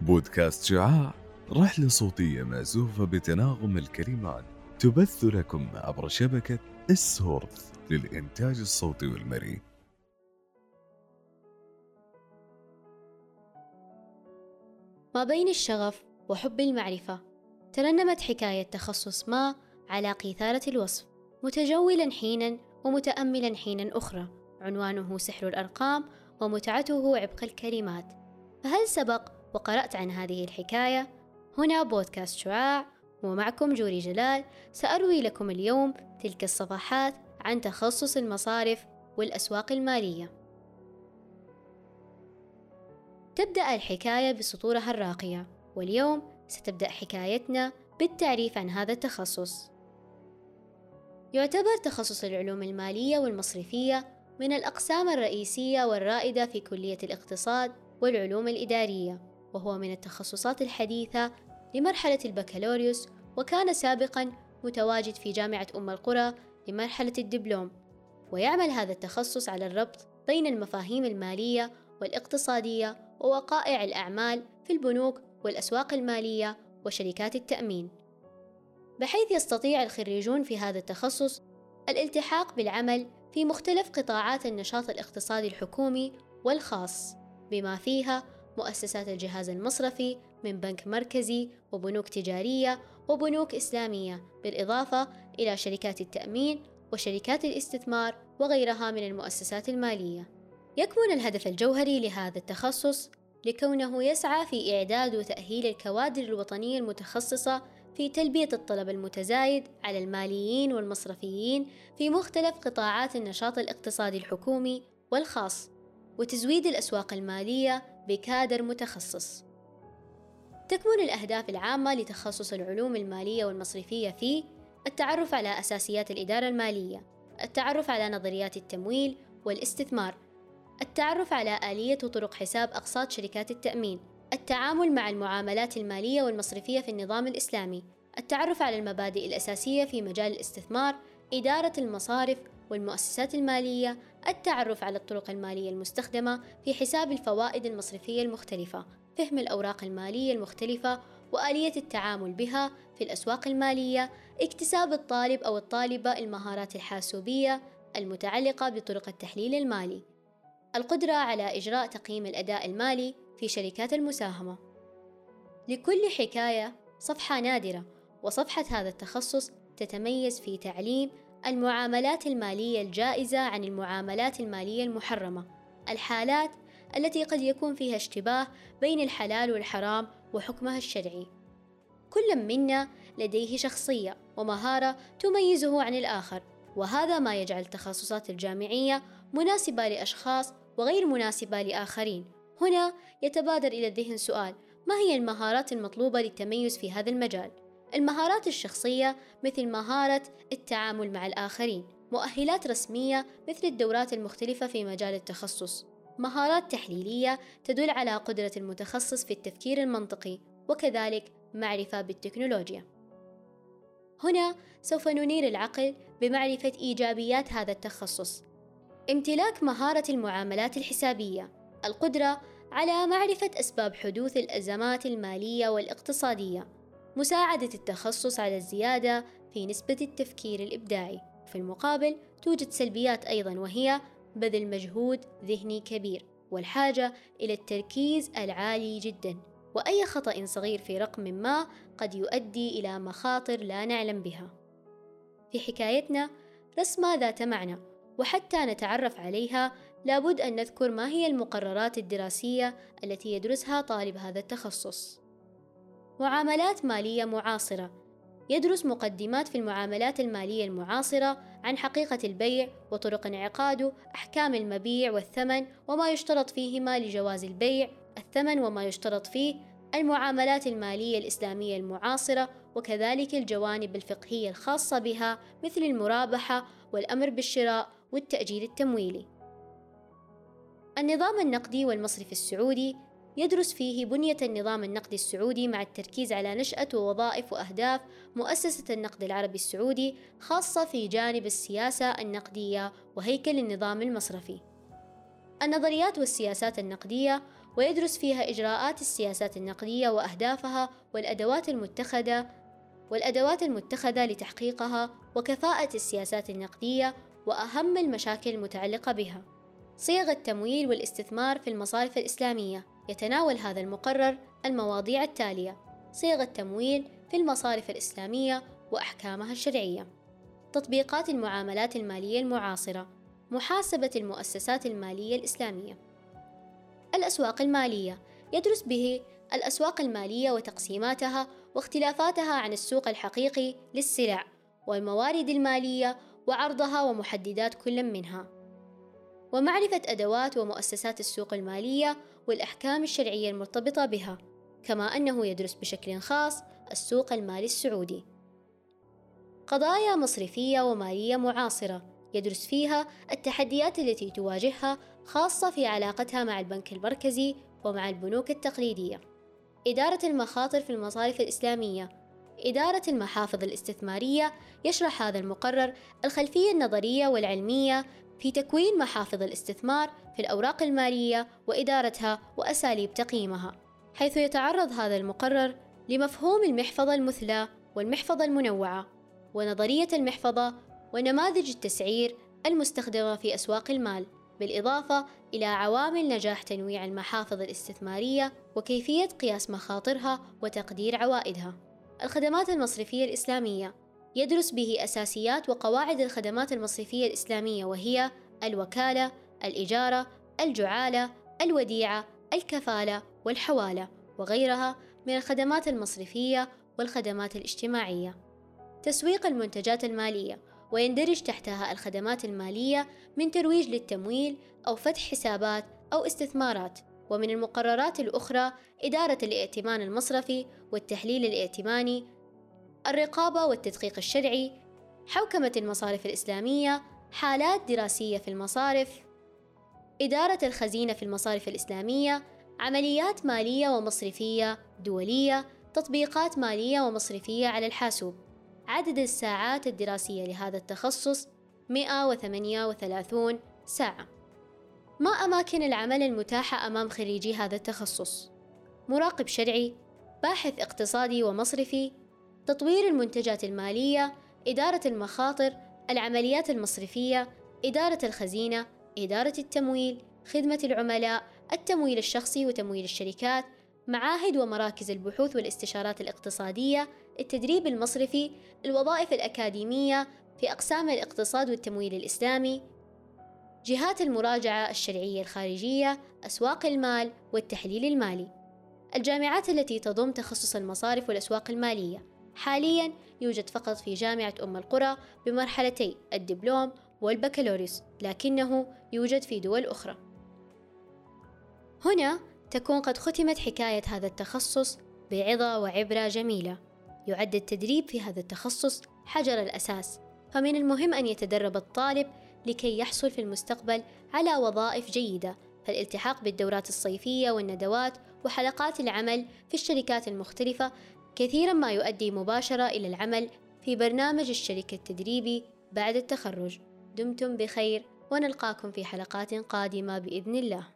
بودكاست شعاع، رحلة صوتية مأزوفة بتناغم الكلمات، تبث لكم عبر شبكة إس هورث للإنتاج الصوتي والمرئي. ما بين الشغف وحب المعرفة، ترنمت حكاية تخصص ما على قيثارة الوصف، متجولا حينا ومتأملا حينا أخرى. عنوانه سحر الأرقام ومتعته عبق الكلمات. فهل سبق وقرأت عن هذه الحكاية؟ هنا بودكاست شعاع، ومعكم جوري جلال. سأروي لكم اليوم تلك الصفحات عن تخصص المصارف والأسواق المالية. تبدأ الحكاية بسطورها الراقية، واليوم ستبدأ حكايتنا بالتعريف عن هذا التخصص. يعتبر تخصص العلوم المالية والمصرفية من الأقسام الرئيسية والرائدة في كلية الاقتصاد والعلوم الإدارية، وهو من التخصصات الحديثة لمرحلة البكالوريوس، وكان سابقاً متواجد في جامعة أم القرى لمرحلة الدبلوم. ويعمل هذا التخصص على الربط بين المفاهيم المالية والاقتصادية ووقائع الأعمال في البنوك والأسواق المالية وشركات التأمين، بحيث يستطيع الخريجون في هذا التخصص الالتحاق بالعمل في مختلف قطاعات النشاط الاقتصادي الحكومي والخاص، بما فيها مؤسسات الجهاز المصرفي من بنك مركزي وبنوك تجارية وبنوك إسلامية، بالإضافة إلى شركات التأمين وشركات الاستثمار وغيرها من المؤسسات المالية. يكمن الهدف الجوهري لهذا التخصص لكونه يسعى في إعداد وتأهيل الكوادر الوطنية المتخصصة في تلبية الطلب المتزايد على الماليين والمصرفيين في مختلف قطاعات النشاط الاقتصادي الحكومي والخاص، وتزويد الأسواق المالية بكادر متخصص. تكمن الأهداف العامة لتخصص العلوم المالية والمصرفية في التعرف على أساسيات الإدارة المالية، التعرف على نظريات التمويل والاستثمار، التعرف على آلية وطرق حساب أقساط شركات التأمين، التعامل مع المعاملات المالية والمصرفية في النظام الإسلامي، التعرف على المبادئ الأساسية في مجال الاستثمار، إدارة المصارف والمؤسسات المالية، التعرف على الطرق المالية المستخدمة في حساب الفوائد المصرفية المختلفة، فهم الأوراق المالية المختلفة وآلية التعامل بها في الأسواق المالية، اكتساب الطالب أو الطالبة المهارات الحاسوبية المتعلقة بطرق التحليل المالي، القدرة على إجراء تقييم الأداء المالي في شركات المساهمة. لكل حكاية صفحة نادرة، وصفحة هذا التخصص تتميز في تعليم المعاملات المالية الجائزة عن المعاملات المالية المحرمة، الحالات التي قد يكون فيها اشتباه بين الحلال والحرام وحكمها الشرعي. كل منا لديه شخصية ومهارة تميزه عن الآخر، وهذا ما يجعل التخصصات الجامعية مناسبة لأشخاص وغير مناسبة لآخرين. هنا يتبادر إلى الذهن سؤال: ما هي المهارات المطلوبة للتميز في هذا المجال؟ المهارات الشخصية مثل مهارة التعامل مع الآخرين، مؤهلات رسمية مثل الدورات المختلفة في مجال التخصص، مهارات تحليلية تدل على قدرة المتخصص في التفكير المنطقي، وكذلك معرفة بالتكنولوجيا. هنا سوف ننير العقل بمعرفة إيجابيات هذا التخصص: امتلاك مهارة المعاملات الحسابية، القدرة على معرفة أسباب حدوث الأزمات المالية والاقتصادية، مساعدة التخصص على الزيادة في نسبة التفكير الإبداعي. في المقابل توجد سلبيات أيضاً، وهي بذل مجهود ذهني كبير والحاجة إلى التركيز العالي جداً، وأي خطأ صغير في رقم ما قد يؤدي إلى مخاطر لا نعلم بها. في حكايتنا رسمة ذات معنى، وحتى نتعرف عليها لابد أن نذكر ما هي المقررات الدراسية التي يدرسها طالب هذا التخصص. معاملات مالية معاصرة: يدرس مقدمات في المعاملات المالية المعاصرة عن حقيقة البيع وطرق انعقاده، أحكام المبيع والثمن وما يشترط فيهما لجواز البيع، الثمن وما يشترط فيه، المعاملات المالية الإسلامية المعاصرة، وكذلك الجوانب الفقهية الخاصة بها مثل المرابحة والأمر بالشراء والتأجيل التمويلي. النظام النقدي والمصرفي السعودي: يدرس فيه بنية النظام النقدي السعودي مع التركيز على نشأة ووظائف وأهداف مؤسسة النقد العربي السعودي، خاصة في جانب السياسة النقدية وهيكل النظام المصرفي، النظريات والسياسات النقدية، ويدرس فيها إجراءات السياسات النقدية وأهدافها والأدوات المتخذة لتحقيقها، وكفاءة السياسات النقدية وأهم المشاكل المتعلقة بها. صيغ التمويل والاستثمار في المصارف الإسلامية. يتناول هذا المقرر المواضيع التالية: صيغ التمويل في المصارف الإسلامية وأحكامها الشرعية، تطبيقات المعاملات المالية المعاصرة، محاسبة المؤسسات المالية الإسلامية. الأسواق المالية. يدرس به الأسواق المالية وتقسيماتها واختلافاتها عن السوق الحقيقي للسلع والموارد المالية وعرضها ومحددات كل منها، ومعرفة أدوات ومؤسسات السوق المالية والأحكام الشرعية المرتبطة بها، كما أنه يدرس بشكل خاص السوق المالي السعودي. قضايا مصرفية ومالية معاصرة. يدرس فيها التحديات التي تواجهها، خاصة في علاقتها مع البنك المركزي ومع البنوك التقليدية. إدارة المخاطر في المصارف الإسلامية. إدارة المحافظ الاستثمارية. يشرح هذا المقرر الخلفية النظرية والعلمية في تكوين محافظ الاستثمار في الأوراق المالية وإدارتها وأساليب تقييمها، حيث يتعرض هذا المقرر لمفهوم المحفظة المثلى والمحفظة المنوعة ونظرية المحفظة ونماذج التسعير المستخدمة في أسواق المال، بالإضافة إلى عوامل نجاح تنويع المحافظ الاستثمارية وكيفية قياس مخاطرها وتقدير عوائدها. الخدمات المصرفية الإسلامية. يدرس به أساسيات وقواعد الخدمات المصرفية الإسلامية، وهي الوكالة، الإجارة، الجعالة، الوديعة، الكفالة والحوالة وغيرها من الخدمات المصرفية والخدمات الاجتماعية. تسويق المنتجات المالية، ويندرج تحتها الخدمات المالية من ترويج للتمويل أو فتح حسابات أو استثمارات. ومن المقررات الأخرى إدارة الائتمان المصرفي والتحليل الائتماني، الرقابة والتدقيق الشرعي، حوكمة المصارف الإسلامية، حالات دراسية في المصارف، إدارة الخزينة في المصارف الإسلامية، عمليات مالية ومصرفية دولية، تطبيقات مالية ومصرفية على الحاسوب. عدد الساعات الدراسية لهذا التخصص 138 ساعة. ما أماكن العمل المتاحة أمام خريجي هذا التخصص؟ مراقب شرعي، باحث اقتصادي ومصرفي، تطوير المنتجات المالية، إدارة المخاطر، العمليات المصرفية، إدارة الخزينة، إدارة التمويل، خدمة العملاء، التمويل الشخصي وتمويل الشركات، معاهد ومراكز البحوث والاستشارات الاقتصادية، التدريب المصرفي، الوظائف الأكاديمية في أقسام الاقتصاد والتمويل الإسلامي، جهات المراجعة الشرعية الخارجية، أسواق المال والتحليل المالي. الجامعات التي تضم تخصص المصارف والأسواق المالية. حالياً يوجد فقط في جامعة أم القرى بمرحلتي الدبلوم والبكالوريوس، لكنه يوجد في دول أخرى. هنا تكون قد ختمت حكاية هذا التخصص بعظة وعبرة جميلة. يعد التدريب في هذا التخصص حجر الأساس، فمن المهم أن يتدرب الطالب لكي يحصل في المستقبل على وظائف جيدة، فالالتحاق بالدورات الصيفية والندوات وحلقات العمل في الشركات المختلفة كثيرا ما يؤدي مباشرة إلى العمل في برنامج الشركة التدريبي بعد التخرج. دمتم بخير، ونلقاكم في حلقات قادمة بإذن الله.